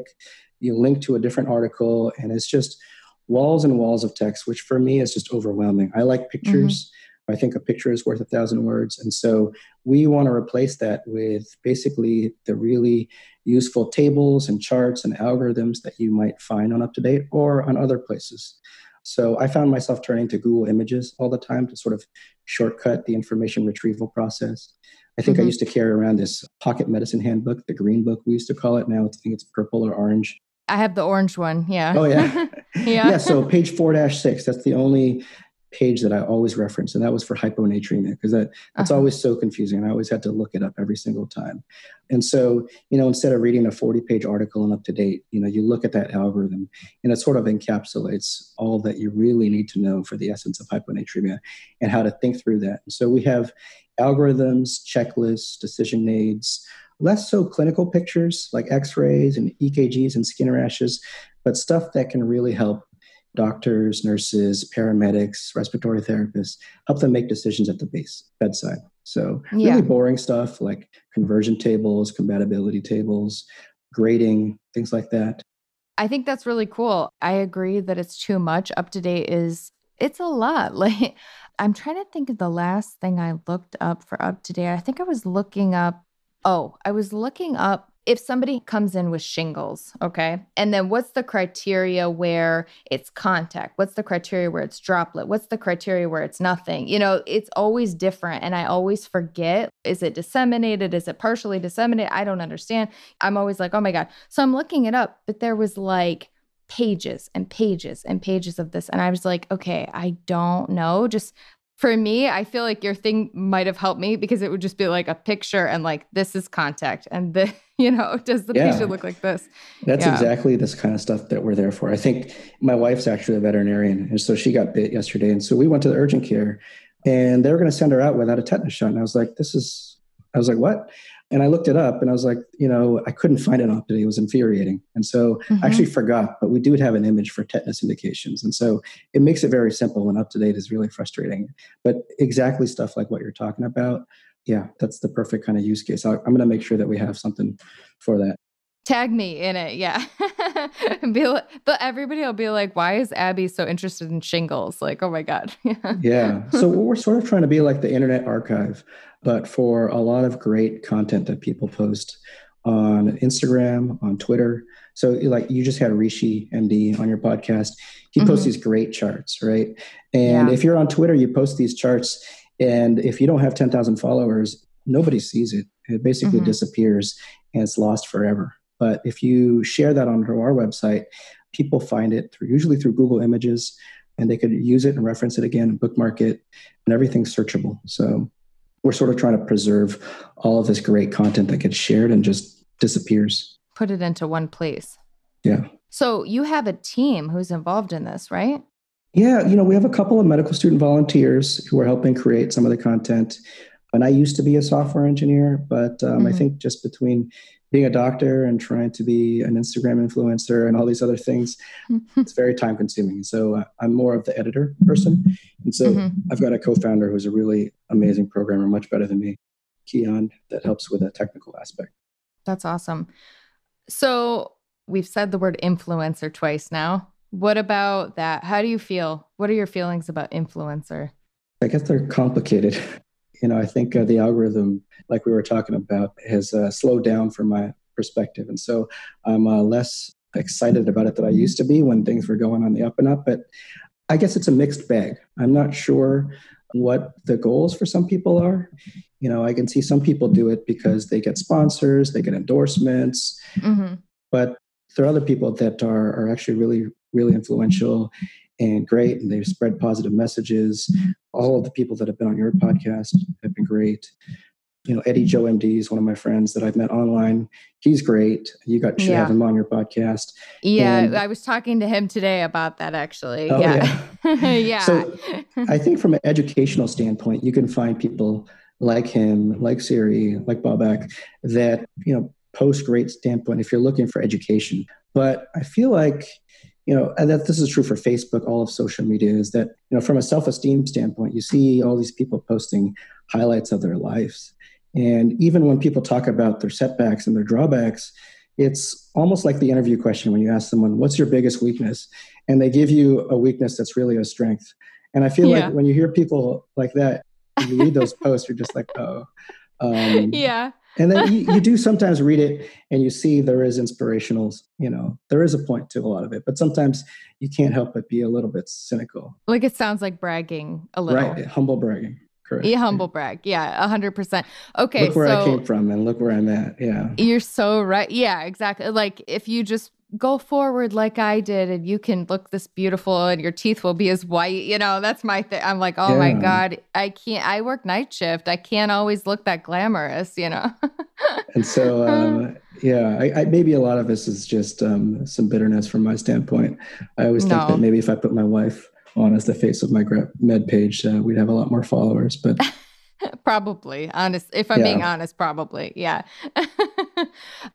you link to a different article, and it's just walls and walls of text, which for me is just overwhelming. I like pictures. Mm-hmm. I think a picture is worth a thousand words. And so we want to replace that with basically the really useful tables and charts and algorithms that you might find on UpToDate or on other places. So I found myself turning to Google Images all the time to sort of shortcut the information retrieval process. I think mm-hmm. I used to carry around this pocket medicine handbook, the green book we used to call it. Now I think it's purple or orange. I have the orange one. Yeah. Oh, yeah. yeah. yeah. So page four dash six, that's the only page that I always reference, and that was for hyponatremia, because that that's uh-huh. always so confusing, and I always had to look it up every single time. And so, you know, instead of reading a forty-page article and UpToDate, you know, you look at that algorithm, and it sort of encapsulates all that you really need to know for the essence of hyponatremia and how to think through that. And so we have algorithms, checklists, decision aids, less so clinical pictures like x-rays and E K Gs and skin rashes, but stuff that can really help doctors, nurses, paramedics, respiratory therapists, help them make decisions at the base bedside. So really yeah. boring stuff like conversion tables, compatibility tables, grading, things like that. I think that's really cool. I agree that it's too much. UpToDate is, it's a lot. Like I'm trying to think of the last thing I looked up for UpToDate. I think I was looking up, oh, I was looking up if somebody comes in with shingles, okay, and then what's the criteria where it's contact? What's the criteria where it's droplet? What's the criteria where it's nothing? You know, it's always different, and I always forget. Is it disseminated? Is it partially disseminated? I don't understand. I'm always like, oh my God. So I'm looking it up, but there was like pages and pages and pages of this, and I was like, okay, I don't know. Just For me, I feel like your thing might have helped me because it would just be like a picture and like, this is contact. And the, you know, does the yeah. patient look like this? That's yeah. exactly this kind of stuff that we're there for. I think my wife's actually a veterinarian. And so she got bit yesterday. And so we went to the urgent care and they were going to send her out without a tetanus shot. And I was like, this is, I was like, what? And I looked it up and I was like, you know, I couldn't find an UpToDate. It was infuriating. And so mm-hmm. I actually forgot, but we do have an image for tetanus indications. And so it makes it very simple, and UpToDate is really frustrating, but exactly stuff like what you're talking about. Yeah, that's the perfect kind of use case. I, I'm going to make sure that we have something for that. Tag me in it. Yeah. be like, but everybody will be like, why is Abby so interested in shingles? Like, oh my God. yeah. yeah. So we're sort of trying to be like the Internet Archive, but for a lot of great content that people post on Instagram, on Twitter. So like you just had Rishi M D on your podcast. He posts mm-hmm. these great charts, right? And yeah. if you're on Twitter, you post these charts, and if you don't have ten thousand followers, nobody sees it. It basically mm-hmm. disappears and it's lost forever. But if you share that onto our website, people find it through, usually through Google Images, and they could use it and reference it again, bookmark it, and everything's searchable. So we're sort of trying to preserve all of this great content that gets shared and just disappears. Put it into one place. Yeah. So you have a team who's involved in this, right? Yeah. You know, we have a couple of medical student volunteers who are helping create some of the content. And I used to be a software engineer, but um, mm-hmm. I think just between being a doctor and trying to be an Instagram influencer and all these other things, it's very time consuming. So uh, I'm more of the editor person. And so mm-hmm. I've got a co-founder who's a really amazing programmer, much better than me, Keon, that helps with that technical aspect. That's awesome. So we've said the word influencer twice now. What about that? How do you feel? What are your feelings about influencer? I guess they're complicated. You know, I think uh, the algorithm, like we were talking about, has uh, slowed down from my perspective. And so I'm uh, less excited about it than I used to be when things were going on the up and up. But I guess it's a mixed bag. I'm not sure what the goals for some people are. You know, I can see some people do it because they get sponsors, they get endorsements. Mm-hmm. But there are other people that are, are actually really, really influential and great, and they've spread positive messages. All of the people that have been on your podcast have been great. You know, Eddie Joe M D is one of my friends that I've met online. He's great. You got should yeah. have him on your podcast. Yeah, and I was talking to him today about that actually. Oh, yeah. Yeah. yeah. So I think from an educational standpoint, you can find people like him, like Siri, like Babak, that, you know, post great standpoint if you're looking for education. But I feel like, you know, and that this is true for Facebook, all of social media, is that, you know, from a self-esteem standpoint, you see all these people posting highlights of their lives. And even when people talk about their setbacks and their drawbacks, it's almost like the interview question when you ask someone, what's your biggest weakness? And they give you a weakness that's really a strength. And I feel yeah. like when you hear people like that, you read those posts, you're just like, oh. Um, yeah. And then you, you do sometimes read it and you see there is inspirational, you know, there is a point to a lot of it, but sometimes you can't help but be a little bit cynical. Like it sounds like bragging a little. Right. Humble bragging. Correct. Yeah, humble brag. Yeah, one hundred percent. Okay. Look where so I came from and look where I'm at. Yeah. You're so right. Yeah, exactly. Like if you just go forward like I did and you can look this beautiful and your teeth will be as white, you know, that's my thing. I'm like, oh yeah. my God, I can't, I work night shift. I can't always look that glamorous, you know? And so, um, yeah, I, I, maybe a lot of this is just um, some bitterness from my standpoint. I always no. think that maybe if I put my wife on as the face of my GrepMed page, uh, we'd have a lot more followers, but probably honest. If I'm yeah. being honest, probably. Yeah.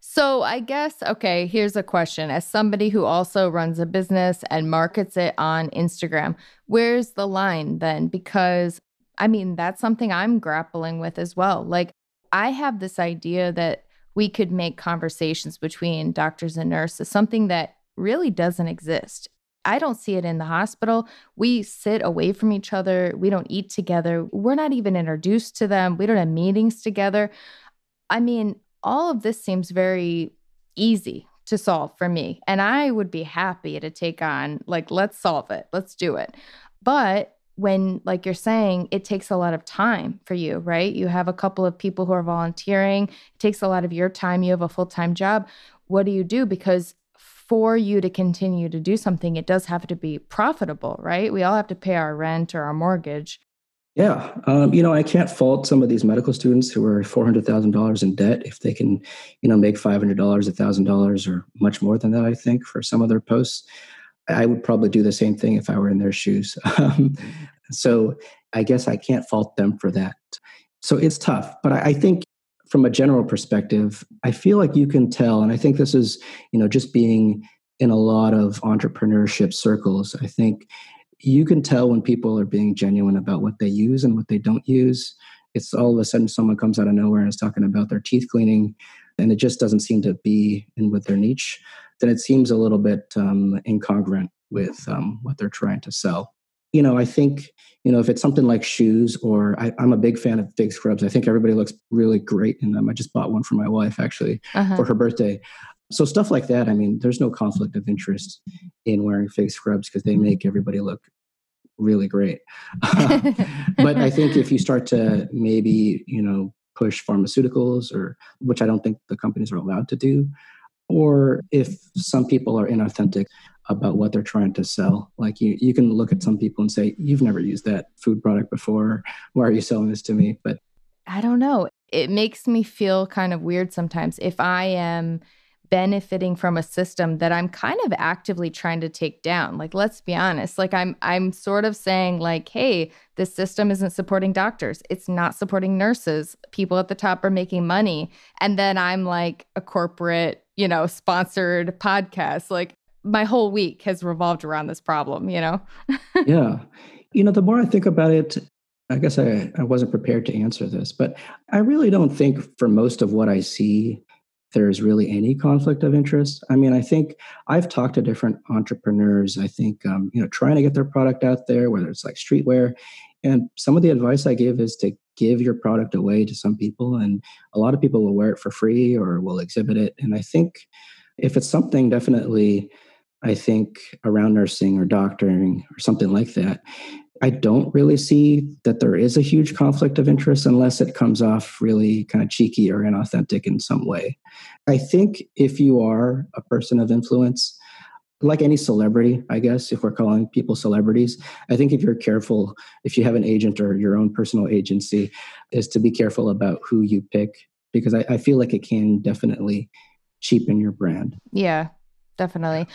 So I guess, okay, here's a question. As somebody who also runs a business and markets it on Instagram, where's the line then? Because I mean, that's something I'm grappling with as well. Like I have this idea that we could make conversations between doctors and nurses, something that really doesn't exist. I don't see it in the hospital. We sit away from each other. We don't eat together. We're not even introduced to them. We don't have meetings together. I mean, all of this seems very easy to solve for me. And I would be happy to take on, like, let's solve it. Let's do it. But when, like you're saying, it takes a lot of time for you, right? You have a couple of people who are volunteering. It takes a lot of your time. You have a full-time job. What do you do? Because for you to continue to do something, it does have to be profitable, right? We all have to pay our rent or our mortgage. Yeah. Um, you know, I can't fault some of these medical students who are four hundred thousand dollars in debt if they can, you know, make five hundred dollars, one thousand dollars or much more than that, I think, for some of their posts. I would probably do the same thing if I were in their shoes. Um, so I guess I can't fault them for that. So it's tough. But I, I think from a general perspective, I feel like you can tell, and I think this is, you know, just being in a lot of entrepreneurship circles, I think you can tell when people are being genuine about what they use and what they don't use. It's all of a sudden someone comes out of nowhere and is talking about their teeth cleaning, and it just doesn't seem to be in with their niche. Then it seems a little bit um, incongruent with um, what they're trying to sell. You know, I think, you know, if it's something like shoes, or I, I'm a big fan of big scrubs. I think everybody looks really great in them. I just bought one for my wife, actually, uh-huh. for her birthday. So stuff like that, I mean, there's no conflict of interest in wearing fake scrubs because they make everybody look really great. But I think if you start to maybe, you know, push pharmaceuticals, or which I don't think the companies are allowed to do, or if some people are inauthentic about what they're trying to sell. Like you you can look at some people and say, you've never used that food product before. Why are you selling this to me? But I don't know. It makes me feel kind of weird sometimes if I am benefiting from a system that I'm kind of actively trying to take down. Like, let's be honest, like I'm I'm sort of saying like, hey, this system isn't supporting doctors. It's not supporting nurses. People at the top are making money. And then I'm like a corporate, you know, sponsored podcast. Like my whole week has revolved around this problem, you know? Yeah. You know, the more I think about it, I guess I, I wasn't prepared to answer this, but I really don't think for most of what I see, there's really any conflict of interest. I mean, I think I've talked to different entrepreneurs, I think, um, you know, trying to get their product out there, whether it's like streetwear. And some of the advice I give is to give your product away to some people. And a lot of people will wear it for free or will exhibit it. And I think if it's something definitely, I think around nursing or doctoring or something like that, I don't really see that there is a huge conflict of interest unless it comes off really kind of cheeky or inauthentic in some way. I think if you are a person of influence, like any celebrity, I guess, if we're calling people celebrities, I think if you're careful, if you have an agent or your own personal agency, is to be careful about who you pick, because I, I feel like it can definitely cheapen your brand. Yeah, definitely.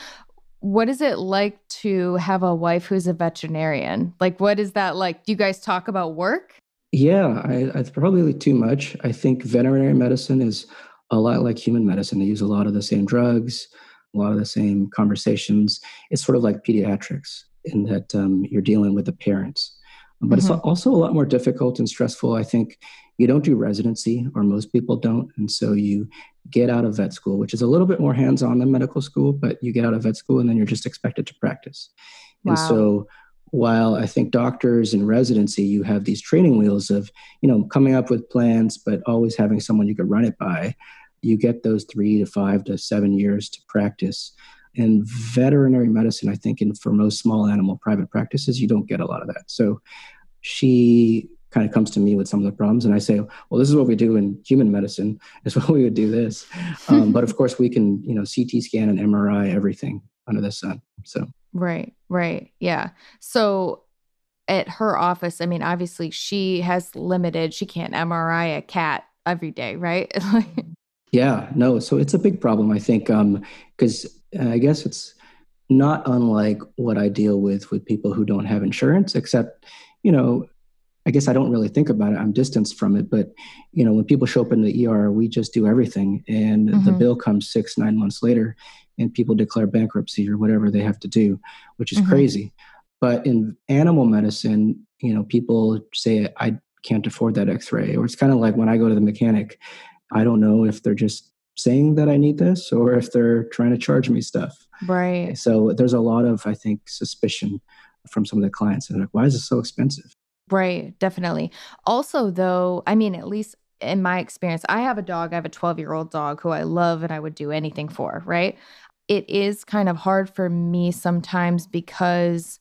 What is it like to have a wife who's a veterinarian? Like, what is that like? Do you guys talk about work? Yeah, I, I probably too much. I think veterinary medicine is a lot like human medicine. They use a lot of the same drugs, a lot of the same conversations. It's sort of like pediatrics in that um, you're dealing with the parents. But mm-hmm. it's also a lot more difficult and stressful. I think you don't do residency, or most people don't. And so you get out of vet school, which is a little bit more hands-on than medical school, but you get out of vet school and then you're just expected to practice. Wow. And so while I think doctors in residency, you have these training wheels of, you know, coming up with plans, but always having someone you could run it by, you get those three to five to seven years to practice. And veterinary medicine, I think, and for most small animal private practices, you don't get a lot of that. So she kind of comes to me with some of the problems, and I say, well, this is what we do in human medicine, is what we would do this. Um, but of course, we can, you know, C T scan and M R I everything under the sun. So right, right. Yeah. So at her office, I mean, obviously, she has limited, she can't M R I a cat every day, right? Yeah, no. So it's a big problem, I think, um, because I guess it's not unlike what I deal with with people who don't have insurance, except, you know, I guess I don't really think about it. I'm distanced from it. But, you know, when people show up in the E R, we just do everything. And mm-hmm. the bill comes six, nine months later, and people declare bankruptcy or whatever they have to do, which is mm-hmm. crazy. But in animal medicine, you know, people say, I can't afford that x-ray. Or it's kind of like when I go to the mechanic, I don't know if they're just saying that I need this or if they're trying to charge me stuff. Right. So there's a lot of, I think, suspicion from some of the clients. They're like, why is this so expensive? Right. Definitely. Also, though, I mean, at least in my experience, I have a dog, I have a twelve-year-old dog who I love and I would do anything for, right? It is kind of hard for me sometimes because,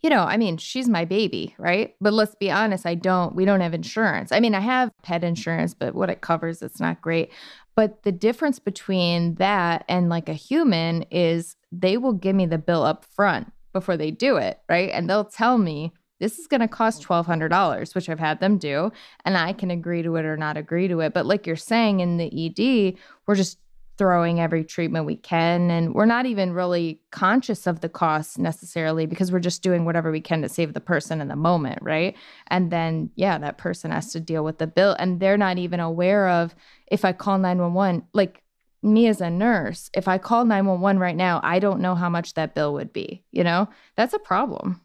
you know, I mean, she's my baby, right? But let's be honest, I don't, we don't have insurance. I mean, I have pet insurance, but what it covers, it's not great. But the difference between that and like a human is they will give me the bill up front before they do it, right? And they'll tell me this is going to cost twelve hundred dollars, which I've had them do, and I can agree to it or not agree to it. But like you're saying, in the E D, we're just throwing every treatment we can, and we're not even really conscious of the cost necessarily because we're just doing whatever we can to save the person in the moment, right? And then, yeah, that person has to deal with the bill, and they're not even aware of, if I call nine one one, like me as a nurse, if I call nine one one right now, I don't know how much that bill would be, you know? That's a problem.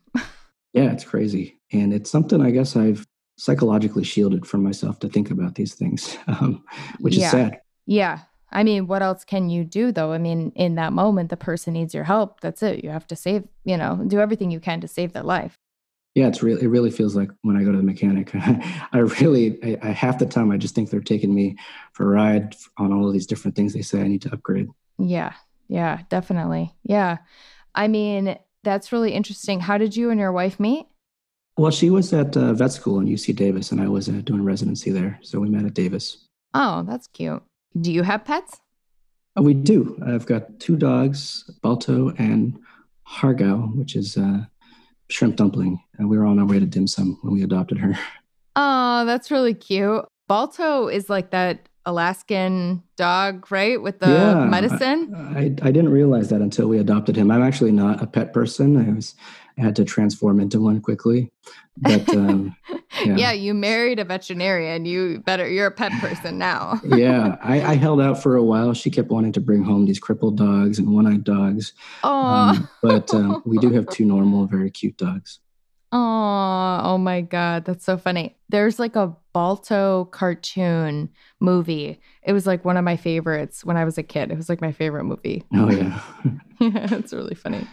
Yeah, it's crazy. And it's something I guess I've psychologically shielded from myself to think about these things, um, which yeah. is sad. Yeah. I mean, what else can you do though? I mean, in that moment, the person needs your help. That's it. You have to save, you know, do everything you can to save their life. Yeah, it's really, it really feels like when I go to the mechanic, I really, I, I, half the time I just think they're taking me for a ride on all of these different things they say I need to upgrade. Yeah. Yeah, definitely. Yeah. I mean, that's really interesting. How did you and your wife meet? Well, she was at uh, vet school in U C Davis, and I was uh, doing residency there. So we met at Davis. Oh, that's cute. Do you have pets? Oh, we do. I've got two dogs, Balto and Hargow, which is uh, shrimp dumpling. And we were on our way to dim sum when we adopted her. Oh, that's really cute. Balto is like that Alaskan dog, right? With the yeah, medicine? I, I, I didn't realize that until we adopted him. I'm actually not a pet person. I was I had to transform into one quickly. But um, yeah. yeah, you married a veterinarian. You better, you're a pet person now. yeah, I, I held out for a while. She kept wanting to bring home these crippled dogs and one-eyed dogs. Aww. Um, but um, we do have two normal, very cute dogs. Oh, oh my God. That's so funny. There's like a Balto cartoon movie. It was like one of my favorites when I was a kid. It was like my favorite movie. Oh, yeah. yeah, it's really funny.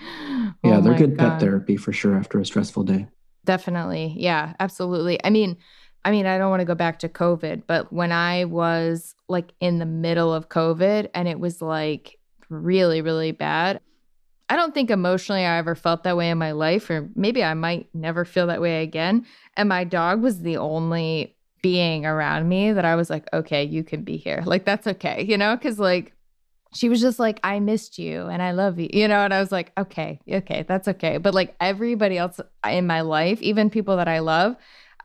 Yeah, oh, they're good God. Pet therapy for sure after a stressful day. Definitely. Yeah, absolutely. I mean, I mean, I don't want to go back to COVID, but when I was like in the middle of COVID and it was like really, really bad, I don't think emotionally I ever felt that way in my life, or maybe I might never feel that way again. And my dog was the only being around me that I was like, okay, you can be here. Like, that's okay, you know? Because like, she was just like, I missed you and I love you, you know? And I was like, okay, okay, that's okay. But like everybody else in my life, even people that I love,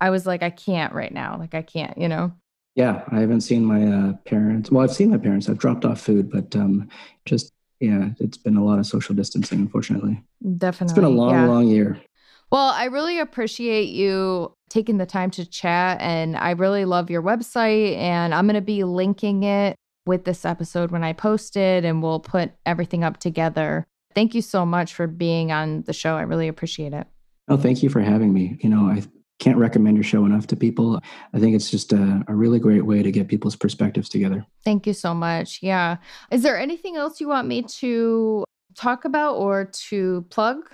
I was like, I can't right now. Like, I can't, you know? Yeah, I haven't seen my uh, parents. Well, I've seen my parents. I've dropped off food, but um, just... Yeah, it's been a lot of social distancing, unfortunately. Definitely. It's been a long, yeah. long year. Well, I really appreciate you taking the time to chat, and I really love your website, and I'm going to be linking it with this episode when I post it, and we'll put everything up together. Thank you so much for being on the show. I really appreciate it. Oh, thank you for having me. You know, I can't recommend your show enough to people. I think it's just a, a really great way to get people's perspectives together. Thank you so much. Yeah. Is there anything else you want me to talk about or to plug?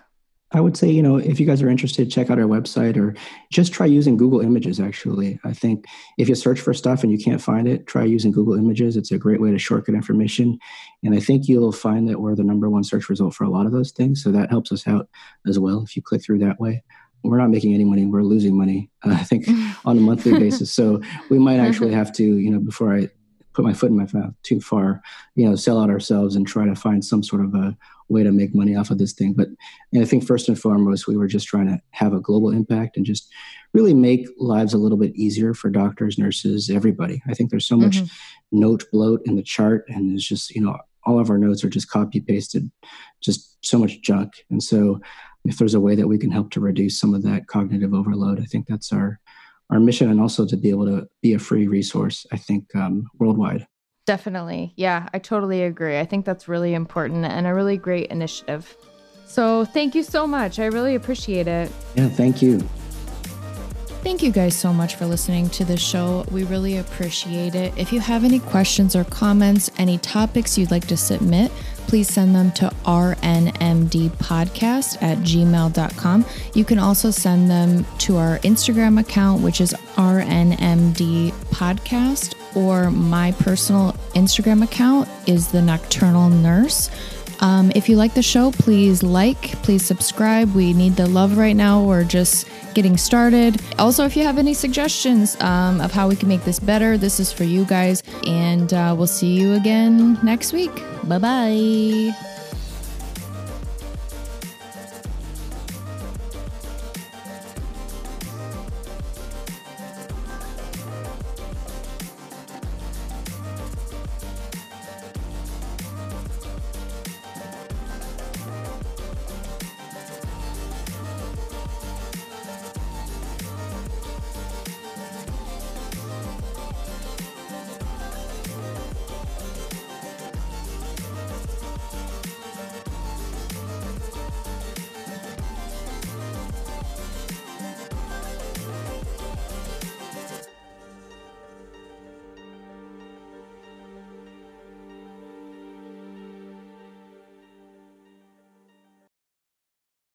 I would say, you know, if you guys are interested, check out our website, or just try using Google Images, actually. I think if you search for stuff and you can't find it, try using Google Images. It's a great way to shortcut information. And I think you'll find that we're the number one search result for a lot of those things. So that helps us out as well if you click through that way. We're not making any money. We're losing money, uh, I think, on a monthly basis. So we might actually have to, you know, before I put my foot in my mouth too far, you know, sell out ourselves and try to find some sort of a way to make money off of this thing. But and I think first and foremost, we were just trying to have a global impact and just really make lives a little bit easier for doctors, nurses, everybody. I think there's so much mm-hmm. note bloat in the chart, and it's just, you know, all of our notes are just copy pasted, just so much junk. And so if there's a way that we can help to reduce some of that cognitive overload, I think that's our, our mission, and also to be able to be a free resource, I think, um, worldwide. Definitely. Yeah, I totally agree. I think that's really important and a really great initiative. So thank you so much. I really appreciate it. Yeah, thank you. Thank you guys so much for listening to the show. We really appreciate it. If you have any questions or comments, any topics you'd like to submit, please send them to r n m d podcast at gmail dot com. You can also send them to our Instagram account, which is r n m d podcast, or my personal Instagram account is The Nocturnal Nurse. Um, if you like the show, please like, please subscribe. We need the love right now. We're just getting started. Also, if you have any suggestions um, of how we can make this better, this is for you guys. And uh, we'll see you again next week. Bye-bye.